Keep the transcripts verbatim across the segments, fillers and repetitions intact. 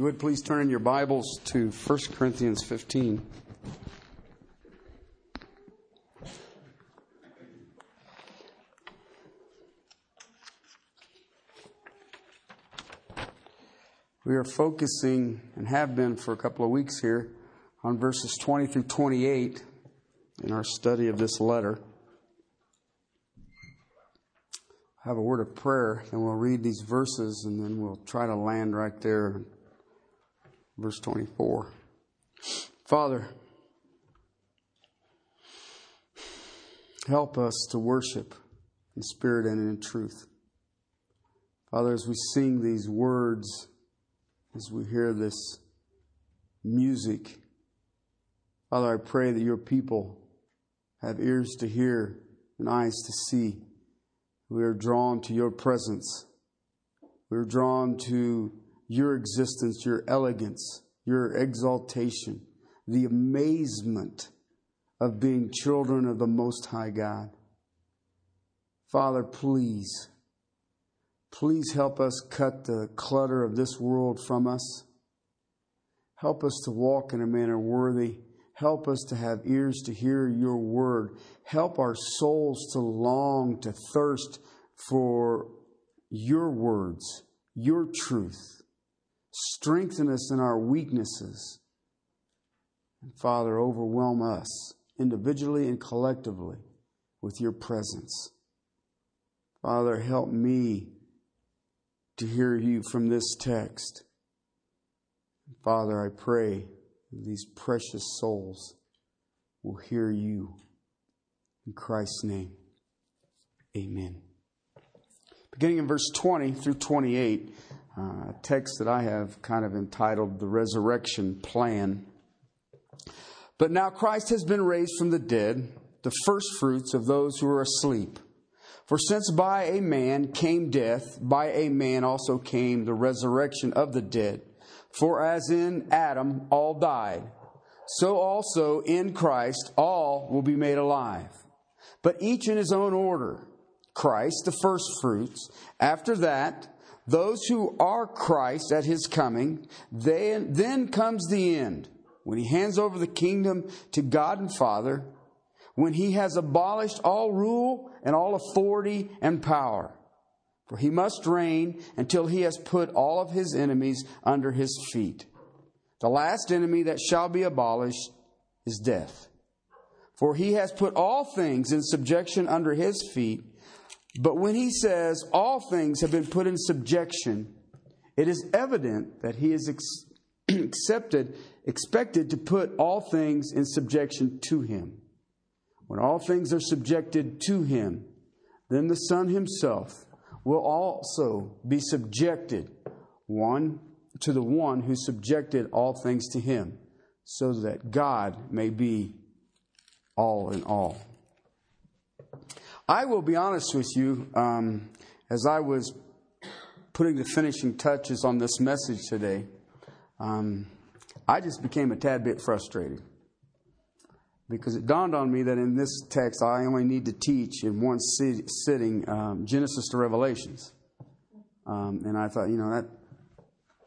You would please turn in your Bibles to First Corinthians fifteen. We are focusing, and have been for a couple of weeks here, on verses twenty through twenty-eight in our study of this letter. I have a word of prayer, and we'll read these verses, and then we'll try to land right there. Verse twenty-four. Father, help us to worship in spirit and in truth. Father, as we sing these words, as we hear this music, Father, I pray that your people have ears to hear and eyes to see. We are drawn to your presence. We are drawn to your existence, your elegance, your exaltation, the amazement of being children of the Most High God. Father, please, Please help us cut the clutter of this world from us. Help us to walk in a manner worthy. Help us to have ears to hear your word. Help our souls to long, to thirst for your words, your truth. Strengthen us in our weaknesses. And Father, overwhelm us individually and collectively with your presence. Father, help me to hear you from this text. Father, I pray these precious souls will hear you. In Christ's name, amen. Beginning in verse twenty through twenty-eight, uh, a text that I have kind of entitled The Resurrection Plan. But now Christ has been raised from the dead, the firstfruits of those who are asleep. For since by a man came death, by a man also came the resurrection of the dead. For as in Adam all died, so also in Christ all will be made alive. But each in his own order. Christ, the firstfruits. After that, those who are Christ at his coming, they, then comes the end, when he hands over the kingdom to God and Father, when he has abolished all rule and all authority and power. For he must reign until he has put all of his enemies under his feet. The last enemy that shall be abolished is death. For he has put all things in subjection under his feet. But when he says all things have been put in subjection, it is evident that he is ex- accepted, expected to put all things in subjection to him. When all things are subjected to him, then the Son himself will also be subjected one to the one who subjected all things to him, so that God may be all in all. I will be honest with you, um, as I was putting the finishing touches on this message today, um, I just became a tad bit frustrated. Because it dawned on me that in this text, I only need to teach in one sit- sitting um, Genesis to Revelations. Um, and I thought, you know, that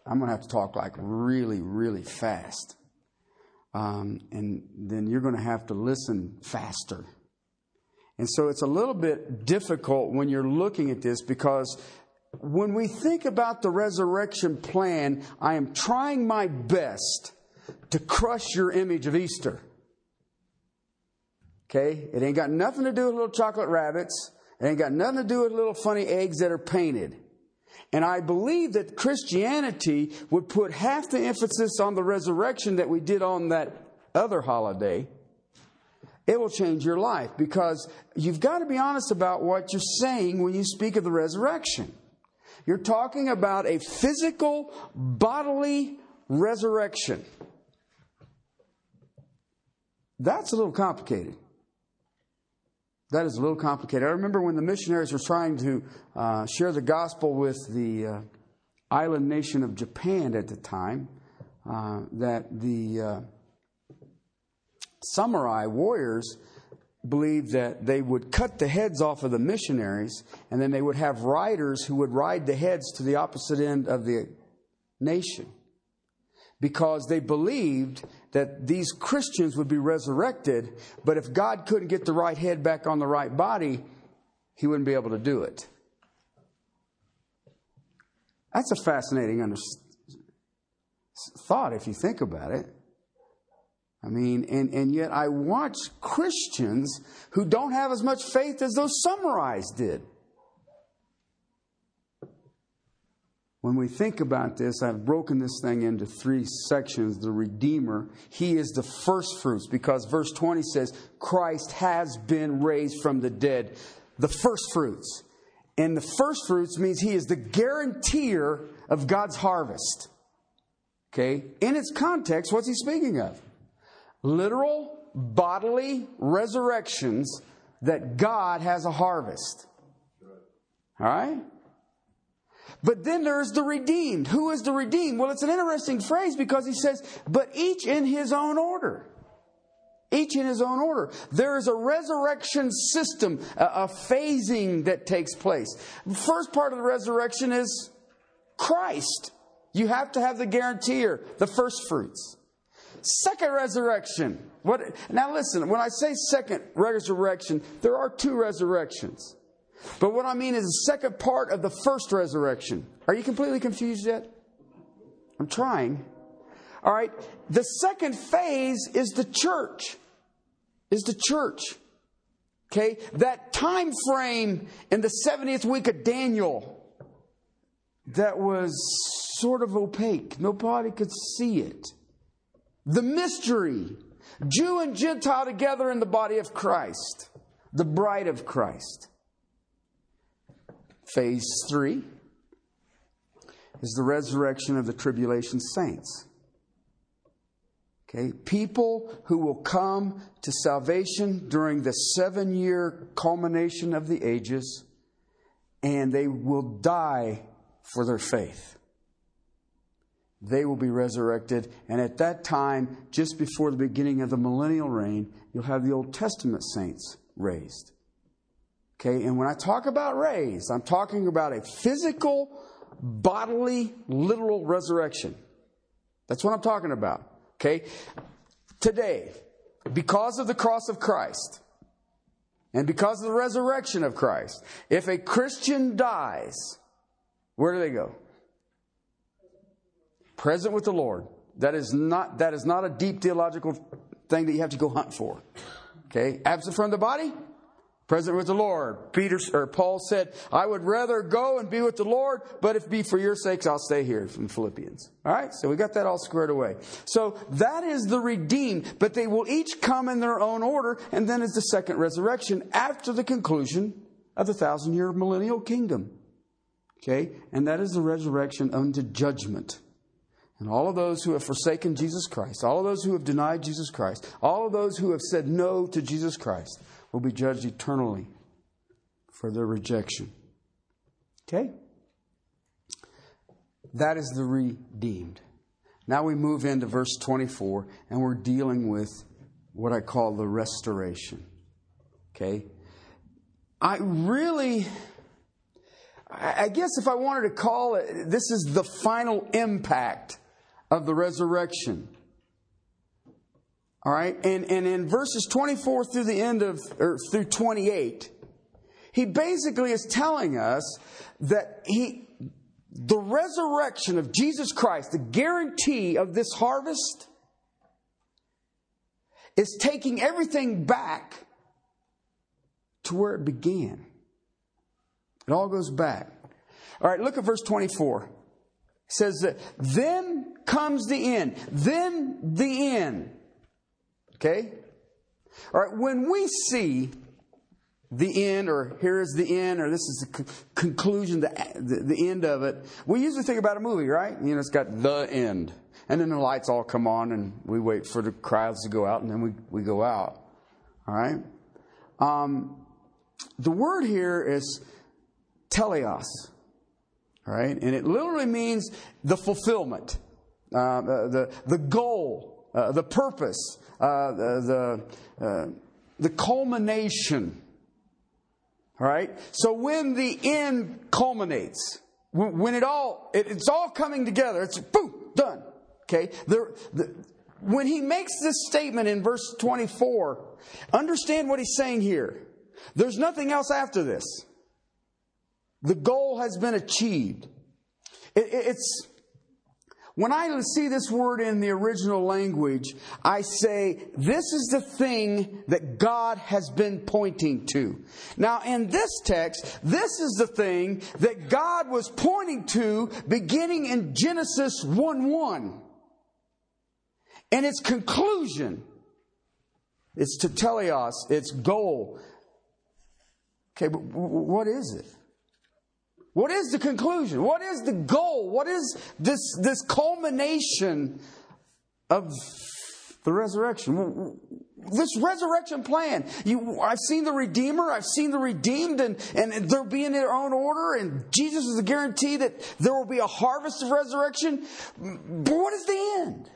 I'm going to have to talk like really, really fast. Um, and then you're going to have to listen faster. And so it's a little bit difficult when you're looking at this, because when we think about the resurrection plan, I am trying my best to crush your image of Easter. Okay, it ain't got nothing to do with little chocolate rabbits. It ain't got nothing to do with little funny eggs that are painted. And I believe that Christianity would put half the emphasis on the resurrection that we did on that other holiday. It will change your life, because you've got to be honest about what you're saying when you speak of the resurrection. You're talking about a physical, bodily resurrection. That's a little complicated. That is a little complicated. I remember when the missionaries were trying to uh, share the gospel with the uh, island nation of Japan at the time, uh, that the uh, samurai warriors believed that they would cut the heads off of the missionaries, and then they would have riders who would ride the heads to the opposite end of the nation. because they believed that these Christians would be resurrected, but if God couldn't get the right head back on the right body, he wouldn't be able to do it. That's a fascinating under- thought if you think about it. I mean, and, and yet I watch Christians who don't have as much faith as those Summaries did. When we think about this, I've broken this thing into three sections. The Redeemer, he is the first fruits, because verse twenty says, Christ has been raised from the dead, the first fruits. And the first fruits means he is the guarantor of God's harvest. Okay? In its context, what's he speaking of? Literal, bodily resurrections that God has a harvest. All right? But then there's the redeemed. Who is the redeemed? Well, it's an interesting phrase because he says, but each in his own order. Each in his own order. There is a resurrection system, a phasing that takes place. The first part of the resurrection is Christ. You have to have the guarantor, the first fruits. Second resurrection. What? Now listen, when I say second resurrection, there are two resurrections. But what I mean is the second part of the first resurrection. Are you completely confused yet? I'm trying. All right. The second phase is the church. Is the church. Okay. That time frame in the seventieth week of Daniel that was sort of opaque. Nobody could see it. The mystery, Jew and Gentile together in the body of Christ, the bride of Christ. Phase three is the resurrection of the tribulation saints. Okay, people who will come to salvation during the seven-year culmination of the ages, and they will die for their faith. They will be resurrected. And at that time, just before the beginning of the millennial reign, you'll have the Old Testament saints raised. Okay, and when I talk about raised, I'm talking about a physical, bodily, literal resurrection. That's what I'm talking about. Okay, today, because of the cross of Christ and because of the resurrection of Christ, if a Christian dies, where do they go? Present with the Lord. That is not that is not a deep theological thing that you have to go hunt for. Okay? Absent from the body, present with the Lord. Peter or Paul said, I would rather go and be with the Lord, but if it be for your sakes, I'll stay here, from Philippians. All right? So we got that all squared away. So that is the redeemed, but they will each come in their own order, and then is the second resurrection after the conclusion of the thousand-year millennial kingdom. Okay? And that is the resurrection unto judgment. And all of those who have forsaken Jesus Christ, all of those who have denied Jesus Christ, all of those who have said no to Jesus Christ will be judged eternally for their rejection. Okay? That is the redeemed. Now we move into verse twenty-four, and we're dealing with what I call the restoration. Okay? I really... I guess if I wanted to call it, this is the final impact of the resurrection. All right. And, and in verses twenty-four through the end of, or through twenty-eight, he basically is telling us that he, the resurrection of Jesus Christ, the guarantee of this harvest, is taking everything back to where it began. It all goes back. All right, look at verse twenty-four. It says that then comes the end. Then the end. Okay? All right, when we see the end, or here is the end, or this is the conclusion, the, the end of it, we usually think about a movie, right? You know, it's got the end. And then the lights all come on, and we wait for the crowds to go out, and then we, we go out. All right? Um, the word here is... teleos, all right? And it literally means the fulfillment, uh, the, the goal, uh, the purpose, uh, the, the, uh, the culmination, all right? So when the end culminates, when it all, it, it's all coming together, it's boom, done, Okay, the, the, when he makes this statement in verse twenty-four, understand what he's saying here. There's nothing else after this. The goal has been achieved. It, it, it's when I see this word in the original language, I say, this is the thing that God has been pointing to. Now, in this text, this is the thing that God was pointing to beginning in Genesis one one. And its conclusion, its telios, its goal. Okay, but what is it? What is the conclusion? What is the goal? What is this, this culmination of the resurrection? This resurrection plan. You, I've seen the Redeemer. I've seen the redeemed. And, and they'll be in their own order. And Jesus is a guarantee that there will be a harvest of resurrection. But what is the end?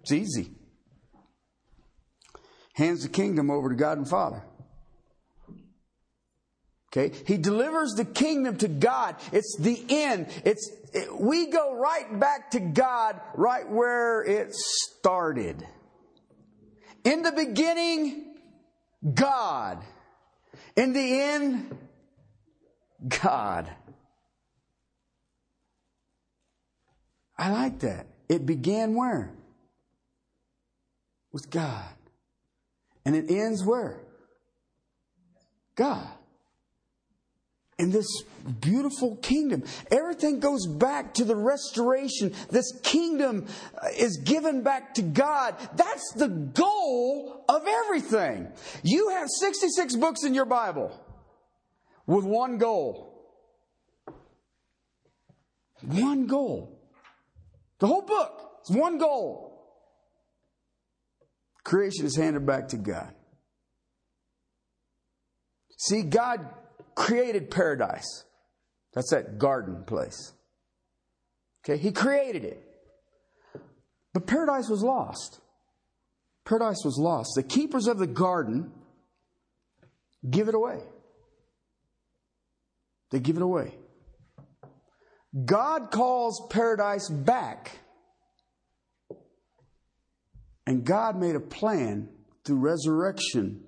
It's easy. Hands the kingdom over to God and Father. Okay, he delivers the kingdom to God. It's the end. It's it, we go right back to God, right where it started. In the beginning, God. In the end, God. I like that. It began where? With God. And it ends where? God. In this beautiful kingdom, everything goes back to the restoration. This kingdom is given back to God. That's the goal of everything. You have sixty-six books in your Bible with one goal. One goal. The whole book is one goal. Creation is handed back to God. See, God created paradise. That's that garden place. Okay, he created it. But paradise was lost. Paradise was lost. The keepers of the garden give it away. They give it away. God calls paradise back. And God made a plan through resurrection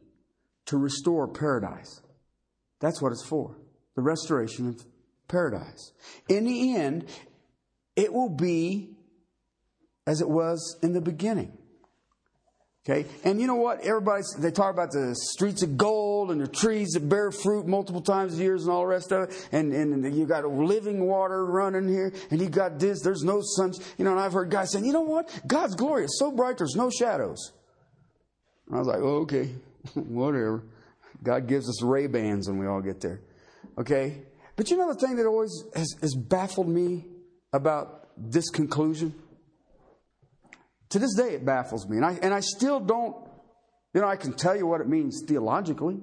to restore paradise. That's what it's for. The restoration of paradise. In the end, it will be as it was in the beginning. Okay? And you know what? Everybody, they talk about the streets of gold and the trees that bear fruit multiple times a year and all the rest of it. And, and you got living water running here. And you got this. There's no sun. You know, and I've heard guys saying, you know what? God's glory is so bright there's no shadows. And I was like, oh, okay. Whatever. God gives us Ray-Bans when we all get there. Okay? But you know the thing that always has, has baffled me about this conclusion? To this day, it baffles me. And I, and I still don't, you know, I can tell you what it means theologically.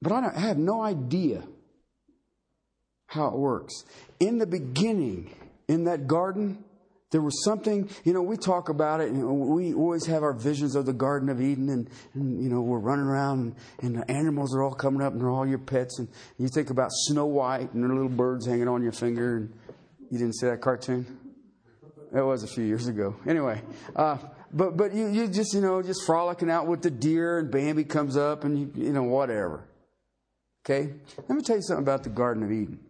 But I, don't, I have no idea how it works. In the beginning, in that garden, there was something, you know, we talk about it, and we always have our visions of the Garden of Eden, and, and you know, we're running around, and, and the animals are all coming up, and they're all your pets, and you think about Snow White, and their little birds hanging on your finger, and you didn't see that cartoon? That was a few years ago. Anyway, uh, but but you, you just, you know, just frolicking out with the deer, and Bambi comes up, and, you, you know, whatever. Okay? Let me tell you something about the Garden of Eden.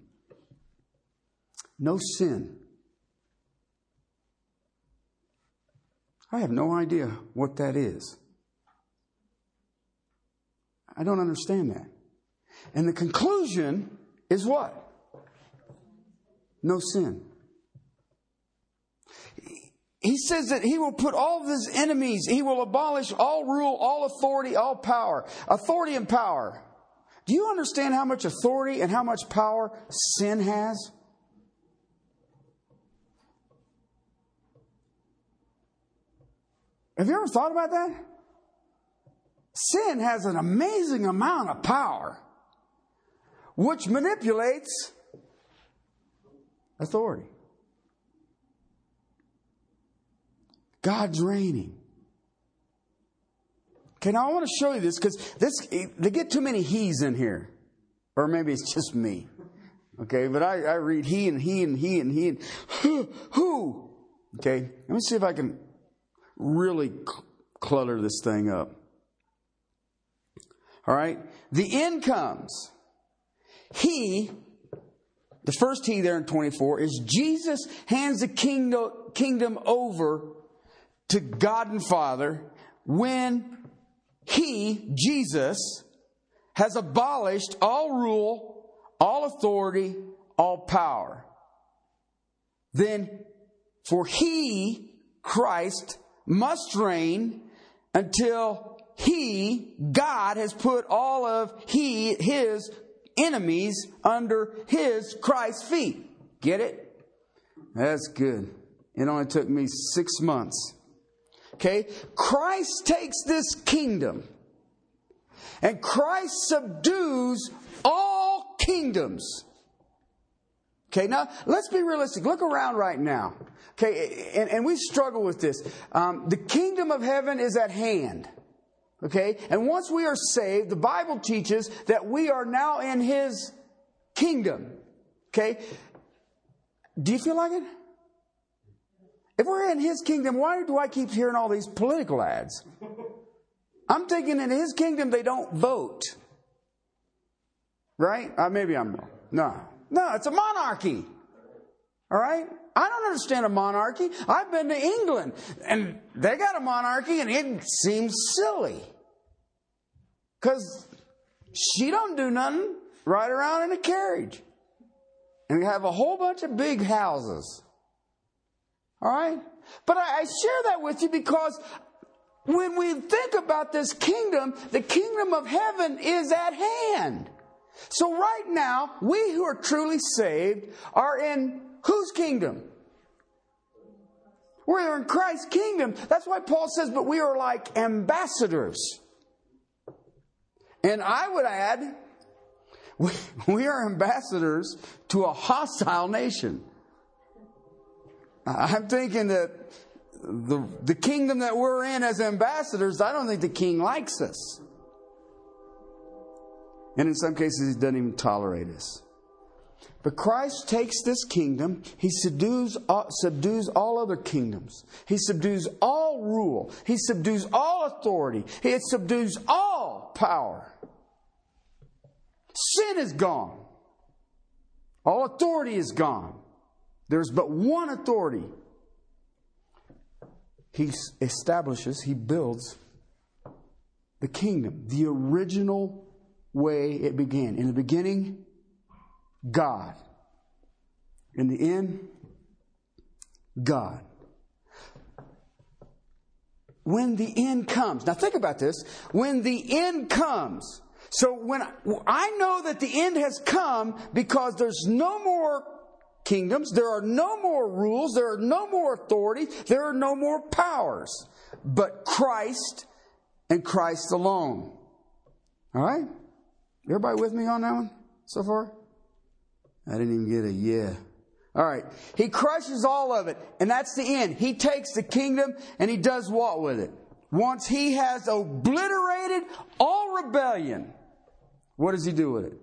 No sin. I have no idea what that is. I don't understand that. And the conclusion is what? No sin. He says that he will put all of his enemies, he will abolish all rule, all authority, all power. Authority and power. Do you understand how much authority and how much power sin has? Have you ever thought about that? Sin has an amazing amount of power, which manipulates authority. God's reigning. Okay, now I want to show you this because this they get too many he's in here. Or maybe it's just me. Okay, but I, I read he and he and he and he and who, who Okay, let me see if I can really cl- clutter this thing up. All right, the end comes. He, the first he there in twenty-four, is Jesus hands the kingdom, kingdom over to God and Father when he, Jesus, has abolished all rule, all authority, all power. Then, for he, Christ, must reign until he, God, has put all of he, his enemies under his, Christ's feet. Get it? That's good. It only took me six months. Okay? Christ takes this kingdom and Christ subdues all kingdoms. Okay, now let's be realistic. Look around right now. Okay, and, and we struggle with this. Um, the kingdom of heaven is at hand. Okay, and once we are saved, the Bible teaches that we are now in his kingdom. Okay, do you feel like it? If we're in his kingdom, why do I keep hearing all these political ads? I'm thinking in his kingdom they don't vote. Right? Uh, maybe I'm wrong. No. No, it's a monarchy. All right? I don't understand a monarchy. I've been to England, and they got a monarchy, and it seems silly. Because she don't do nothing, ride around in a carriage. And we have a whole bunch of big houses. All right? But I, I share that with you because when we think about this kingdom, the kingdom of heaven is at hand. So right now, we who are truly saved are in whose kingdom? We're in Christ's kingdom. That's why Paul says, but we are like ambassadors. And I would add, we, we are ambassadors to a hostile nation. I'm thinking that the, the kingdom that we're in as ambassadors, I don't think the king likes us. And in some cases, he doesn't even tolerate us. But Christ takes this kingdom. He subdues all, subdues all other kingdoms. He subdues all rule. He subdues all authority. He subdues all power. Sin is gone. All authority is gone. There's but one authority. He establishes, he builds the kingdom, the original way it began. In the beginning, God. In the end, God. When the end comes, now think about this. When the end comes, so when I, I know that the end has come because there's no more kingdoms, there are no more rules, there are no more authorities, there are no more powers, but Christ and Christ alone. All right? Everybody with me on that one so far? I didn't even get a yeah. All right. He crushes all of it, and that's the end. He takes the kingdom, and he does what with it? Once he has obliterated all rebellion, what does he do with it?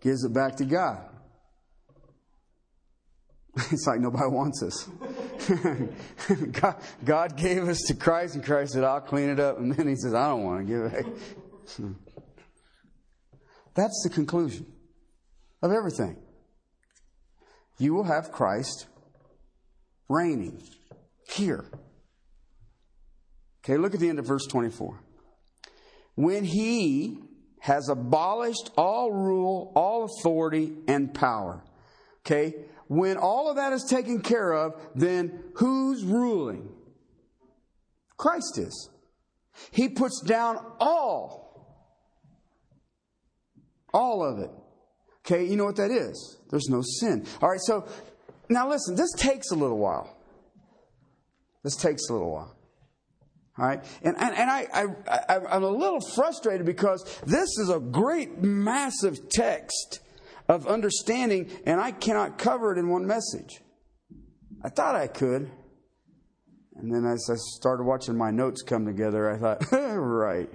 Gives it back to God. It's like nobody wants us. God, God gave us to Christ, and Christ said, I'll clean it up. And then he says, I don't want to give it back. That's the conclusion of everything. You will have Christ reigning here. Okay, look at the end of verse twenty-four. When he has abolished all rule, all authority, and power. Okay, when all of that is taken care of, then who's ruling? Christ is. He puts down all. All of it. Okay, you know what that is. There's no sin. All right, so now listen, this takes a little while. This takes a little while. All right, and, and, and I, I, I, I'm a little frustrated because this is a great, massive text of understanding, and I cannot cover it in one message. I thought I could. And then as I started watching my notes come together, I thought, right,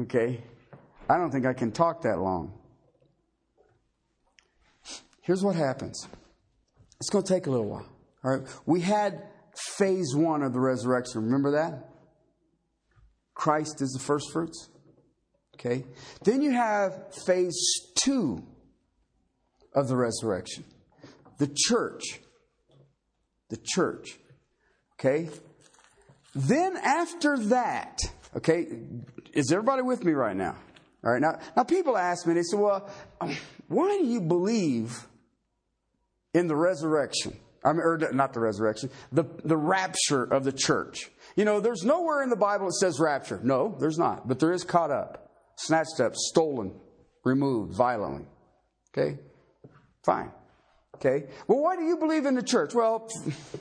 okay. I don't think I can talk that long. Here's what happens. It's going to take a little while. All right. We had phase one of the resurrection. Remember that? Christ is the first fruits. Okay. Then you have phase two of the resurrection. The church. The church. Okay. Then after that, okay, is everybody with me right now? All right. Now, now people ask me, they say, well, why do you believe in the resurrection? I mean, or not the resurrection, the, the rapture of the church. You know, there's nowhere in the Bible that says rapture. No, there's not. But there is caught up, snatched up, stolen, removed violently. Okay. Fine. Okay. Well, why do you believe in the church? Well,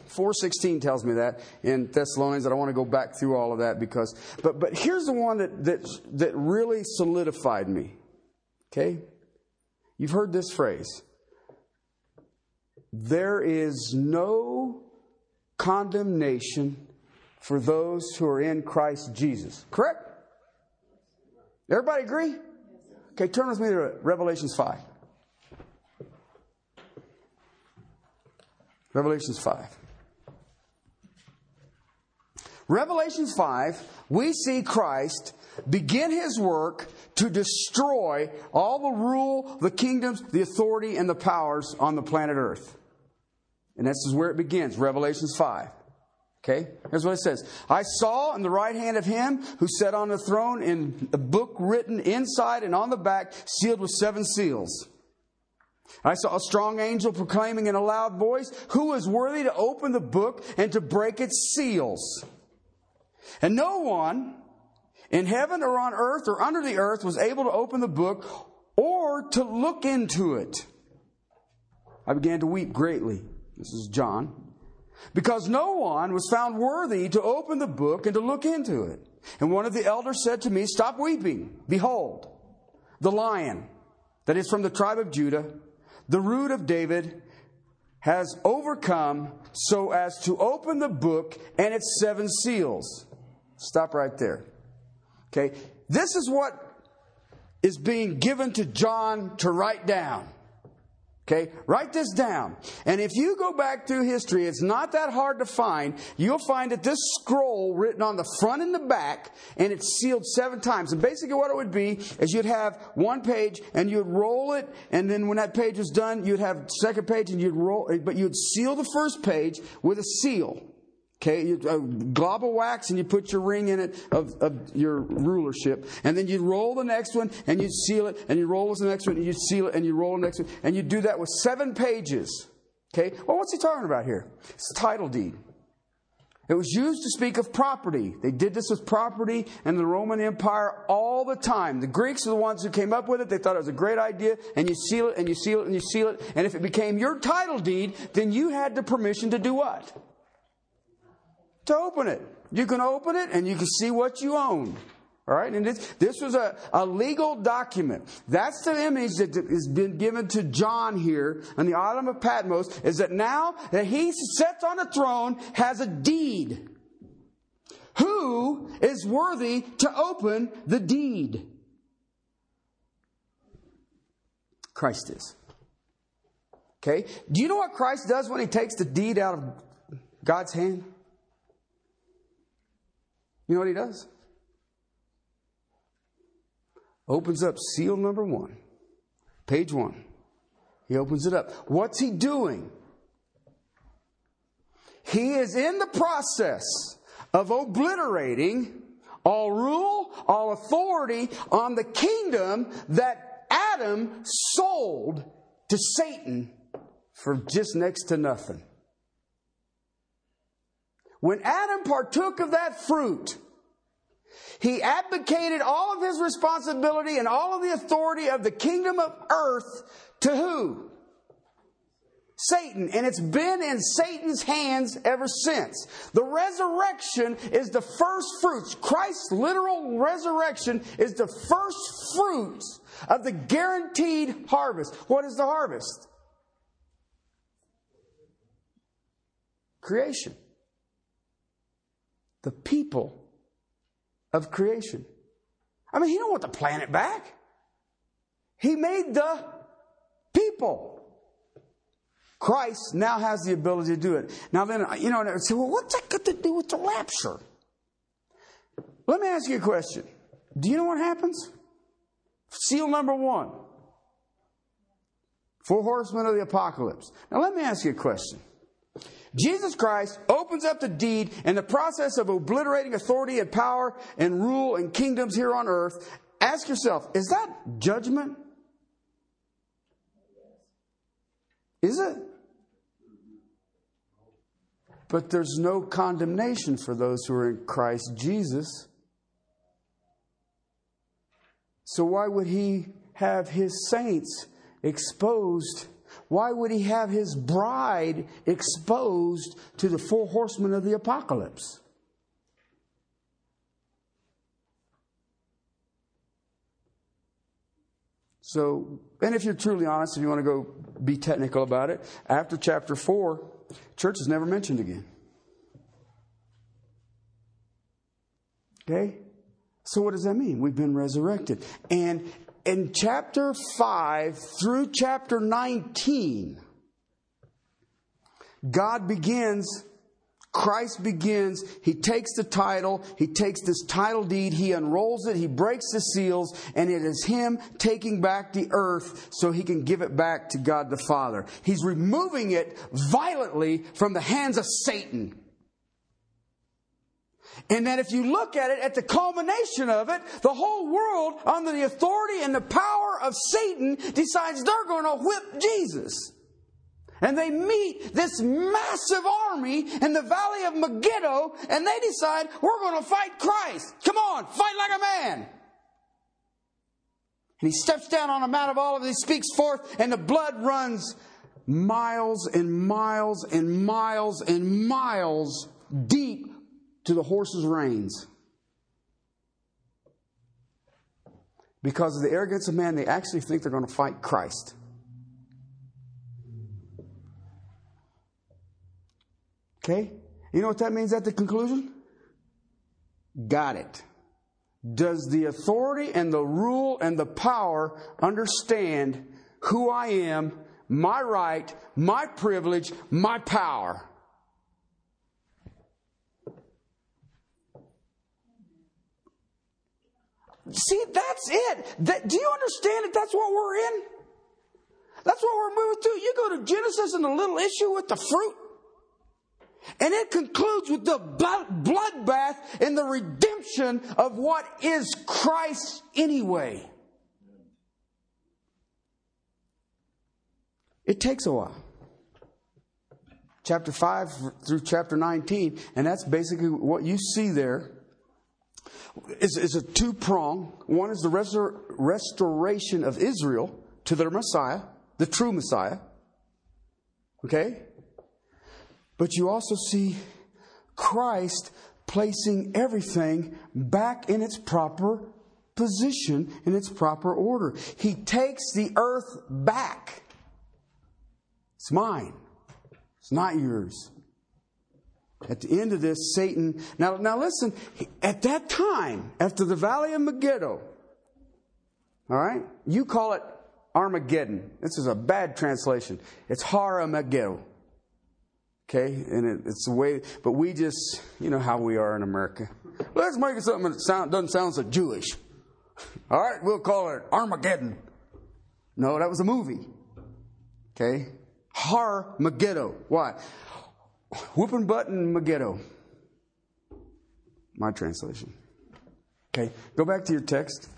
four sixteen tells me that in Thessalonians. I don't want to go back through all of that because, but but here's the one that that, that really solidified me. Okay. You've heard this phrase. There is no condemnation for those who are in Christ Jesus. Correct? Everybody agree? Okay, turn with me to Revelations five. Revelations five. Revelations five, we see Christ begin his work to destroy all the rule, the kingdoms, the authority, and the powers on the planet Earth. And this is where it begins, Revelations five. Okay? Here's what it says. I saw in the right hand of him who sat on the throne in a book written inside and on the back, sealed with seven seals. I saw a strong angel proclaiming in a loud voice, who is worthy to open the book and to break its seals? And no one in heaven or on earth or under the earth was able to open the book or to look into it. I began to weep greatly. This is John. Because no one was found worthy to open the book and to look into it. And one of the elders said to me, stop weeping. Behold, the Lion that is from the tribe of Judah, the root of David, has overcome so as to open the book and its seven seals. Stop right there. Okay, this is what is being given to John to write down. Okay, write this down. And if you go back through history, it's not that hard to find. You'll find that this scroll written on the front and the back, and it's sealed seven times. And basically what it would be is you'd have one page, and you'd roll it, and then when that page was done, you'd have second page, and you'd roll it, but you'd seal the first page with a seal. Okay, you uh, glob of wax and you put your ring in it of, of your rulership. And then you roll the next one and you seal it. And you roll the next one and you seal it. And you roll the next one. And you do that with seven pages. Okay, well, what's he talking about here? It's a title deed. It was used to speak of property. They did this with property and the Roman Empire all the time. The Greeks are the ones who came up with it. They thought it was a great idea. And you seal it and you seal it and you seal it. And if it became your title deed, then you had the permission to do what? To open it. You can open it and you can see what you own. All right? And this, this was a, a legal document. That's the image that has been given to John here on the Island of Patmos, is that now that he sits on the throne, has a deed. Who is worthy to open the deed? Christ is. Okay? Do you know what Christ does when he takes the deed out of God's hand? You know what he does? Opens up seal number one, page one. He opens it up. What's he doing? He is in the process of obliterating all rule, all authority on the kingdom that Adam sold to Satan for just next to nothing. When Adam partook of that fruit, he abdicated all of his responsibility and all of the authority of the kingdom of earth to who? Satan. And it's been in Satan's hands ever since. The resurrection is the first fruits. Christ's literal resurrection is the first fruits of the guaranteed harvest. What is the harvest? Creation. The people of creation. I mean, he don't want the planet back. He made the people. Christ now has the ability to do it. Now then, you know, say, well, what's that got to do with the rapture? Let me ask you a question. Do you know what happens? Seal number one. Four horsemen of the apocalypse. Now let me ask you a question. Jesus Christ opens up the deed in the process of obliterating authority and power and rule and kingdoms here on earth. Ask yourself, is that judgment? Is it? But there's no condemnation for those who are in Christ Jesus. So why would he have his saints exposed? Why would he have his bride exposed to the four horsemen of the apocalypse? So, and if you're truly honest, if you want to go be technical about it, after chapter four, church is never mentioned again. Okay? So what does that mean? We've been resurrected. And in chapter five through chapter nineteen, God begins, Christ begins, he takes the title, he takes this title deed, he unrolls it, he breaks the seals, and it is him taking back the earth so he can give it back to God the Father. He's removing it violently from the hands of Satan. And that if you look at it, at the culmination of it, the whole world, under the authority and the power of Satan, decides they're going to whip Jesus. And they meet this massive army in the valley of Megiddo, and they decide, we're going to fight Christ. Come on, fight like a man. And he steps down on the Mount of Olives, he speaks forth, and the blood runs miles and miles and miles and miles deep to the horse's reins. Because of the arrogance of man, they actually think they're going to fight Christ. Okay? You know what that means at the conclusion? Got it. Does the authority and the rule and the power understand who I am, my right, my privilege, my power? See, that's it. That, do you understand that that's what we're in? That's what we're moving to. You go to Genesis and the little issue with the fruit. And it concludes with the bloodbath and the redemption of what is Christ anyway. It takes a while. Chapter five through chapter nineteen. And that's basically what you see there. It's, it's a two-prong. One is the restor- restoration of Israel to their Messiah, the true Messiah. Okay? But you also see Christ placing everything back in its proper position, in its proper order. He takes the earth back. It's mine. It's not yours. At the end of this, Satan... Now, now listen, at that time, after the Valley of Megiddo, all right, you call it Armageddon. This is a bad translation. It's Har-a-Megiddo. Okay, and it, it's the way... But we just, you know how we are in America. Let's make it something that sound, doesn't sound so Jewish. All right, we'll call it Armageddon. No, that was a movie. Okay, Har-Megiddo. Why? Whooping butt in Megiddo. My translation. Okay, go back to your text.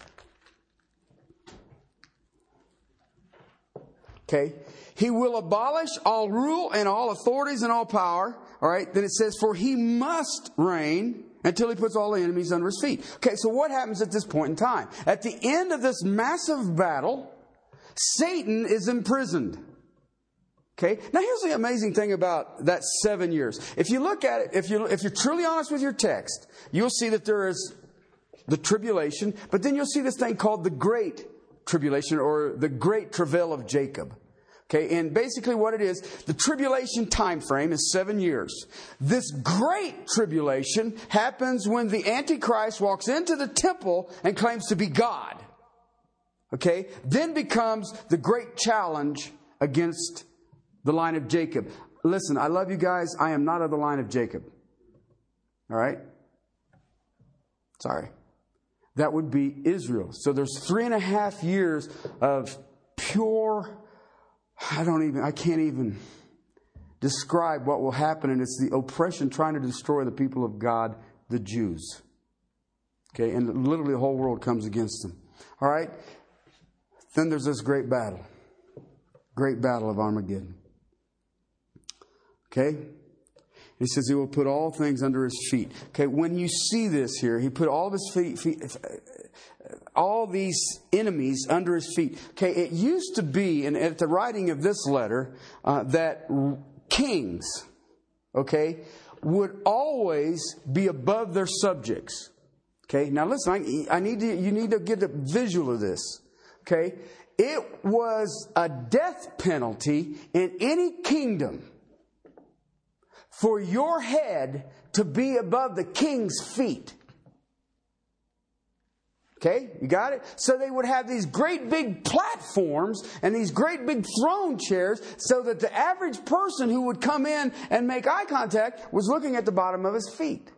Okay. He will abolish all rule and all authorities and all power. All right, then it says, for he must reign until he puts all the enemies under his feet. Okay, so what happens at this point in time? At the end of this massive battle, Satan is imprisoned. Okay. Now here's the amazing thing about that seven years. If you look at it, if you if you're truly honest with your text, you'll see that there is the tribulation, but then you'll see this thing called the Great Tribulation or the Great Travail of Jacob. Okay, and basically what it is, the tribulation time frame is seven years. This great tribulation happens when the Antichrist walks into the temple and claims to be God. Okay, then becomes the great challenge against the line of Jacob. Listen, I love you guys. I am not of the line of Jacob. All right? Sorry. That would be Israel. So there's three and a half years of pure, I don't even, I can't even describe what will happen. And it's the oppression trying to destroy the people of God, the Jews. Okay, and literally the whole world comes against them. All right? Then there's this great battle. Great battle of Armageddon. Okay? He says he will put all things under his feet. Okay, when you see this here, he put all of his feet, feet all these enemies under his feet. Okay, it used to be, and at the writing of this letter, uh, that kings, okay, would always be above their subjects. Okay, now listen, I, I need to, you need to get a visual of this. Okay, it was a death penalty in any kingdom for your head to be above the king's feet. Okay, you got it? So they would have these great big platforms and these great big throne chairs so that the average person who would come in and make eye contact was looking at the bottom of his feet.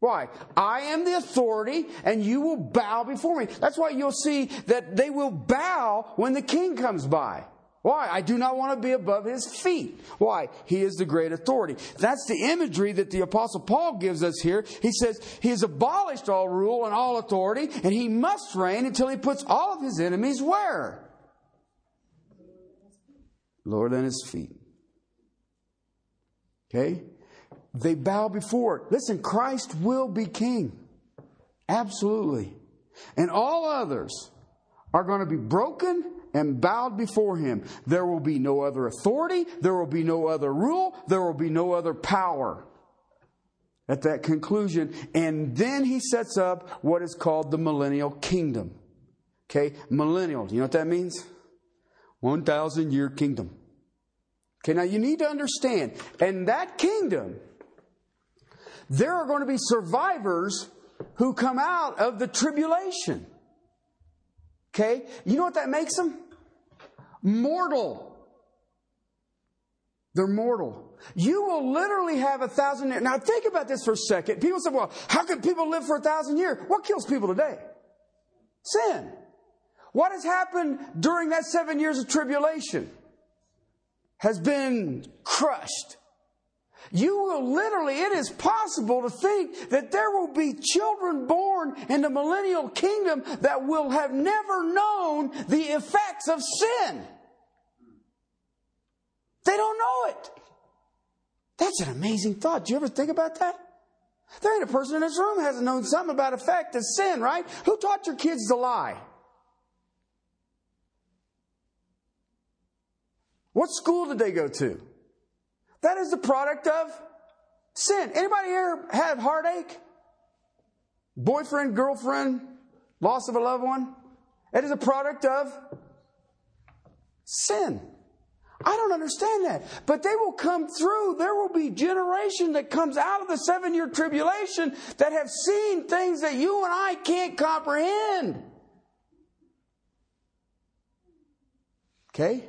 Why? I am the authority and you will bow before me. That's why you'll see that they will bow when the king comes by. Why? I do not want to be above his feet. Why? He is the great authority. That's the imagery that the Apostle Paul gives us here. He says he has abolished all rule and all authority, and he must reign until he puts all of his enemies where? Lower than his feet. Okay? They bow before it. Listen, Christ will be king. Absolutely. And all others are going to be broken and bowed before him. There will be no other authority. There will be no other rule. There will be no other power. At that conclusion. And then he sets up what is called the millennial kingdom. Okay, millennial. You know what that means? one thousand year kingdom. Okay, now you need to understand. In that kingdom, there are going to be survivors who come out of the tribulation. Okay, you know what that makes them? Mortal. They're mortal. You will literally have a thousand years. Now think about this for a second. People say, well, how can people live for a thousand years? What kills people today? Sin. What has happened during that seven years of tribulation has been crushed. You will literally, it is possible to think that there will be children born in the millennial kingdom that will have never known the effects of sin. They don't know it. That's an amazing thought. Do you ever think about that? There ain't a person in this room that hasn't known something about effect of sin, right? Who taught your kids to lie? What school did they go to? That is the product of sin. Anybody here have heartache? Boyfriend, girlfriend, loss of a loved one? It is a product of sin. I don't understand that. But they will come through. There will be generation that comes out of the seven-year tribulation that have seen things that you and I can't comprehend. Okay?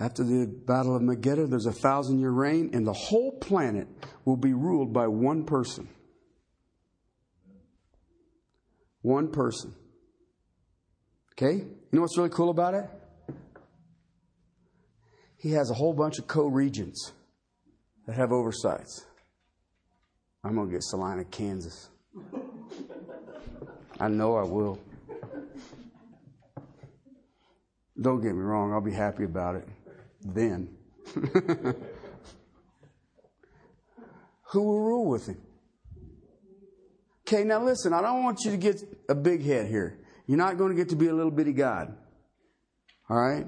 After the Battle of Armageddon, there's a thousand year reign, and the whole planet will be ruled by one person. One person. Okay? You know what's really cool about it? He has a whole bunch of co-regents that have oversights. I'm going to get Salina, Kansas. I know I will. Don't get me wrong, I'll be happy about it. Then. Who will rule with him? Okay, now listen, I don't want you to get a big head here. You're not going to get to be a little bitty God. All right?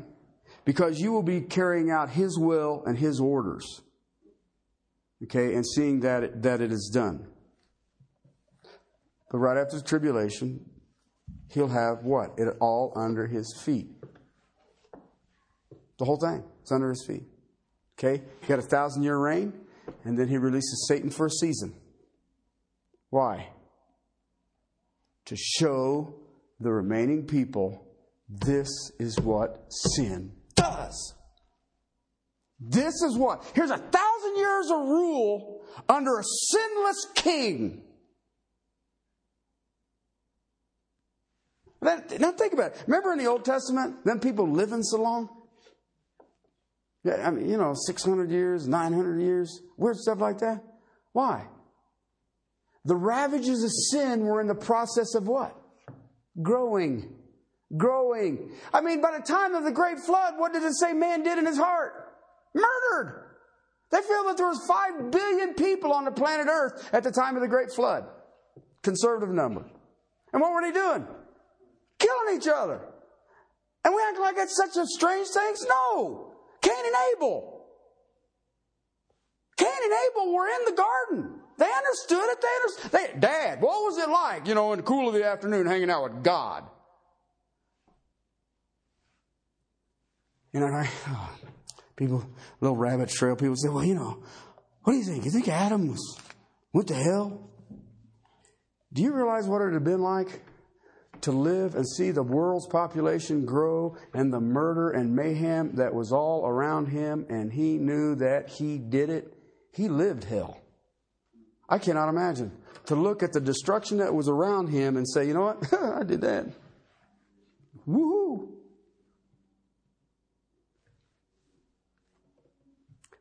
Because you will be carrying out his will and his orders. Okay, and seeing that it, that it is done. But right after the tribulation, he'll have what? It all under his feet. The whole thing. It's under his feet. Okay? He got a thousand year reign, and then he releases Satan for a season. Why? To show the remaining people This is what sin does. This is what. Here's a thousand years of rule under a sinless king. Now, now think about it. Remember in the Old Testament, them people living so long? Yeah, I mean, you know, six hundred years, nine hundred years, weird stuff like that. Why? The ravages of sin were in the process of what? Growing. Growing. I mean, by the time of the great flood, what did it say man did in his heart? Murdered. They feel that there was five billion people on the planet Earth at the time of the great flood. Conservative number. And what were they doing? Killing each other. And we act like it's such a strange thing. No. Cain and Abel. Cain and Abel were in the garden. They understood it. They understood. They, Dad, what was it like, you know, in the cool of the afternoon hanging out with God? You know, like, oh, people, little rabbit trail people say, well, you know, what do you think? You think Adam was, went to hell? Do you realize what it would have been like to live and see the world's population grow and the murder and mayhem that was all around him, and he knew that he did it? He lived hell. I cannot imagine. To look at the destruction that was around him and say, you know what? I did that. Woohoo!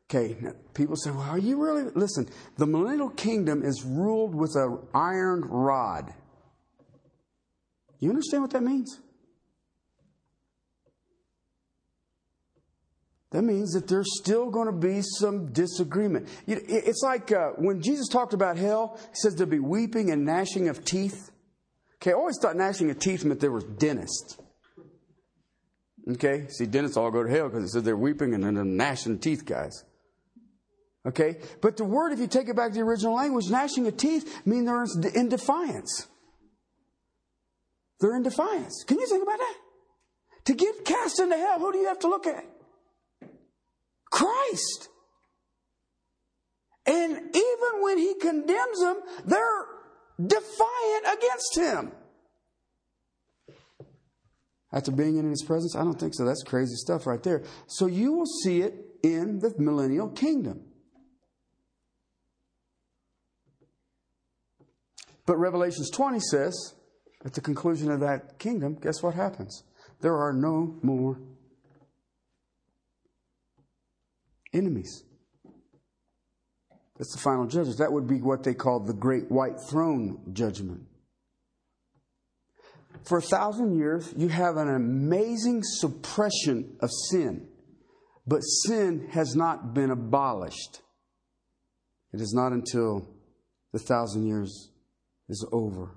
Okay, now people say, well, are you really? Listen, the millennial kingdom is ruled with an iron rod. You understand what that means? That means that there's still going to be some disagreement. It's like uh, when Jesus talked about hell, he says there'll be weeping and gnashing of teeth. Okay, I always thought gnashing of teeth meant there was dentists. Okay, see, dentists all go to hell because it says they're weeping and they're gnashing teeth guys. Okay, but the word, if you take it back to the original language, gnashing of teeth means they're in defiance. They're in defiance. Can you think about that? To get cast into hell, who do you have to look at? Christ. And even when he condemns them, they're defiant against him. After being in his presence? I don't think so. That's crazy stuff right there. So you will see it in the millennial kingdom. But Revelations twenty says, at the conclusion of that kingdom, guess what happens? There are no more enemies. That's the final judgment. That would be what they call the Great White Throne Judgment. For a thousand years, you have an amazing suppression of sin. But sin has not been abolished. It is not until the thousand years is over.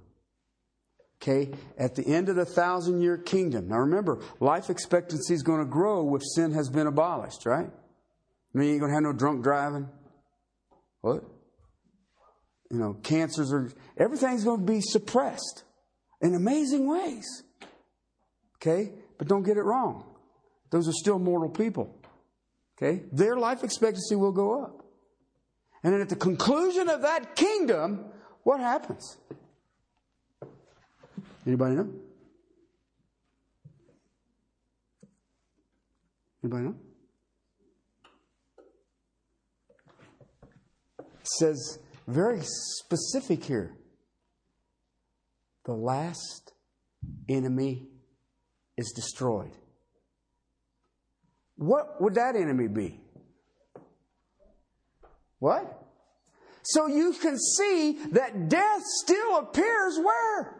Okay, at the end of the thousand year kingdom. Now remember, life expectancy is going to grow if sin has been abolished, right? I mean, you ain't going to have no drunk driving. What? You know, cancers are, everything's going to be suppressed in amazing ways. Okay, but don't get it wrong. Those are still mortal people. Okay, their life expectancy will go up. And then at the conclusion of that kingdom, what happens? Anybody know? Anybody know? It says very specific here. The last enemy is destroyed. What would that enemy be? What? So you can see that death still appears where?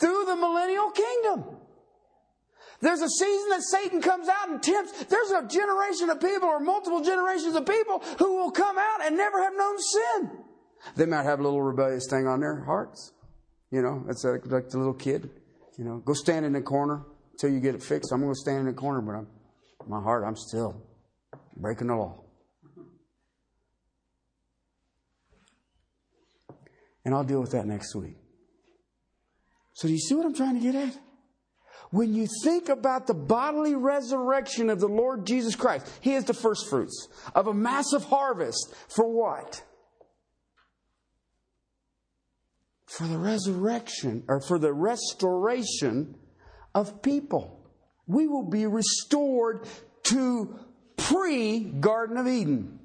Through the millennial kingdom. There's a season that Satan comes out and tempts. There's a generation of people or multiple generations of people who will come out and never have known sin. They might have a little rebellious thing on their hearts. You know, it's like, like the little kid. You know, go stand in the corner until you get it fixed. I'm going to stand in the corner, but I'm, my heart, I'm still breaking the law. And I'll deal with that next week. So do you see what I'm trying to get at? When you think about the bodily resurrection of the Lord Jesus Christ, he is the first fruits of a massive harvest for what? For the resurrection, or for the restoration of people. We will be restored to pre-Garden of Eden.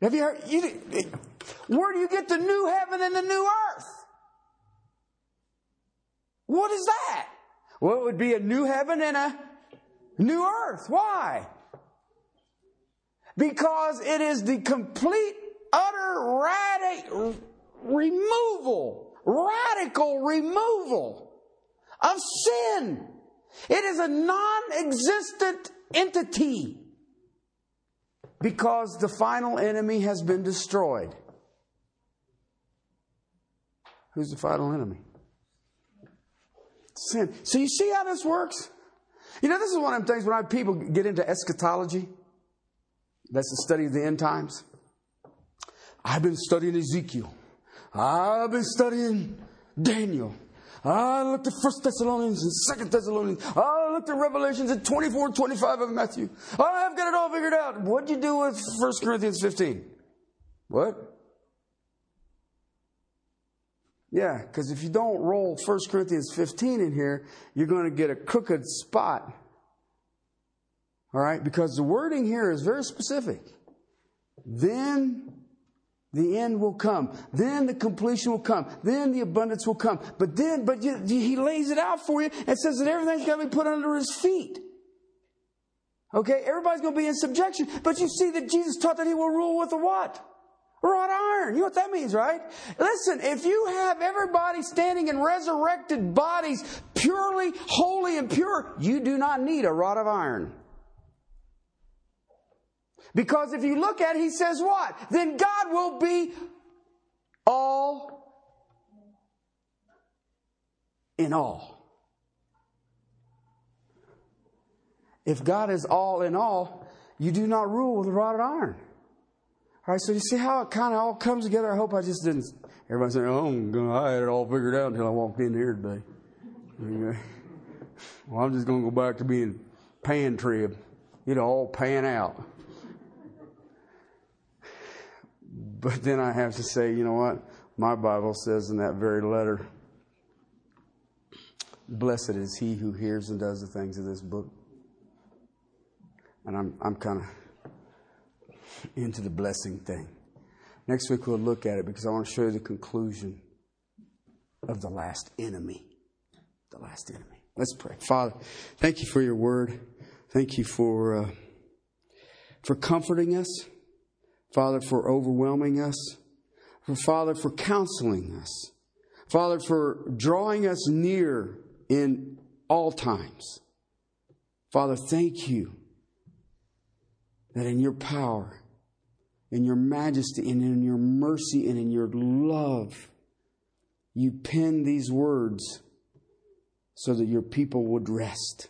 Have you heard? You, where do you get the new heaven and the new earth? What is that? Well, it would be a new heaven and a new earth. Why? Because it is the complete, utter, radic- removal, radical removal of sin. It is a non-existent entity. Because the final enemy has been destroyed. Who's the final enemy? Sin. So you see how this works? You know, this is one of the things when I, people get into eschatology. That's the study of the end times. I've been studying Ezekiel. I've been studying Daniel. I looked at First Thessalonians and Second Thessalonians. I looked at Revelations and twenty-four and twenty-five of Matthew. I've got it all figured out. What'd you do with First Corinthians fifteen? What? Yeah, because if you don't roll First Corinthians fifteen in here, you're going to get a crooked spot. All right? Because the wording here is very specific. Then the end will come. Then the completion will come. Then the abundance will come. But then, but you, he lays it out for you and says that everything's got to be put under his feet. Okay? Everybody's going to be in subjection. But you see that Jesus taught that he will rule with a what? Wrought iron. You know what that means, right? Listen, if you have everybody standing in resurrected bodies, purely, holy, and pure, you do not need a rod of iron. Because if you look at it, he says what? Then God will be all in all. If God is all in all, you do not rule with a rod of iron. All right, so you see how it kind of all comes together? I hope I just didn't... Everybody's saying, oh, I'm gonna, I had it all figured out until I walked in here today. Okay. Well, I'm just going to go back to being pan trib. It'll all pan out. But then I have to say, you know what? My Bible says in that very letter, blessed is he who hears and does the things of this book. And I'm I'm kind of... into the blessing thing. Next week we'll look at it because I want to show you the conclusion of the last enemy. The last enemy. Let's pray. Father, thank you for your word. Thank you for uh, for comforting us. Father, for overwhelming us. For Father, for counseling us. Father, for drawing us near in all times. Father, thank you that in your power, in your majesty, and in your mercy, and in your love, you pen these words so that your people would rest.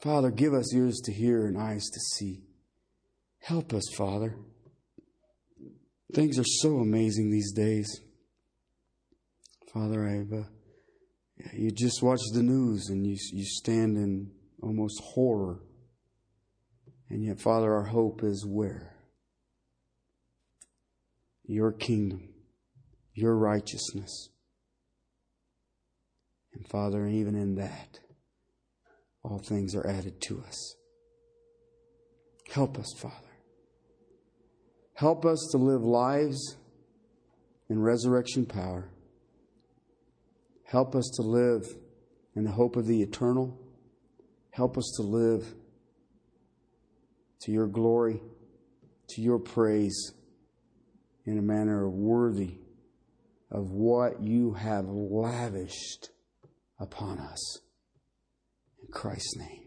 Father, give us ears to hear and eyes to see. Help us, Father. Things are so amazing these days. Father, I've uh, you just watch the news and you you stand in almost horror. And yet, Father, our hope is where? Your kingdom, your righteousness. And Father, even in that, all things are added to us. Help us, Father. Help us to live lives in resurrection power. Help us to live in the hope of the eternal. Help us to live to your glory, to your praise, in a manner worthy of what you have lavished upon us. In Christ's name.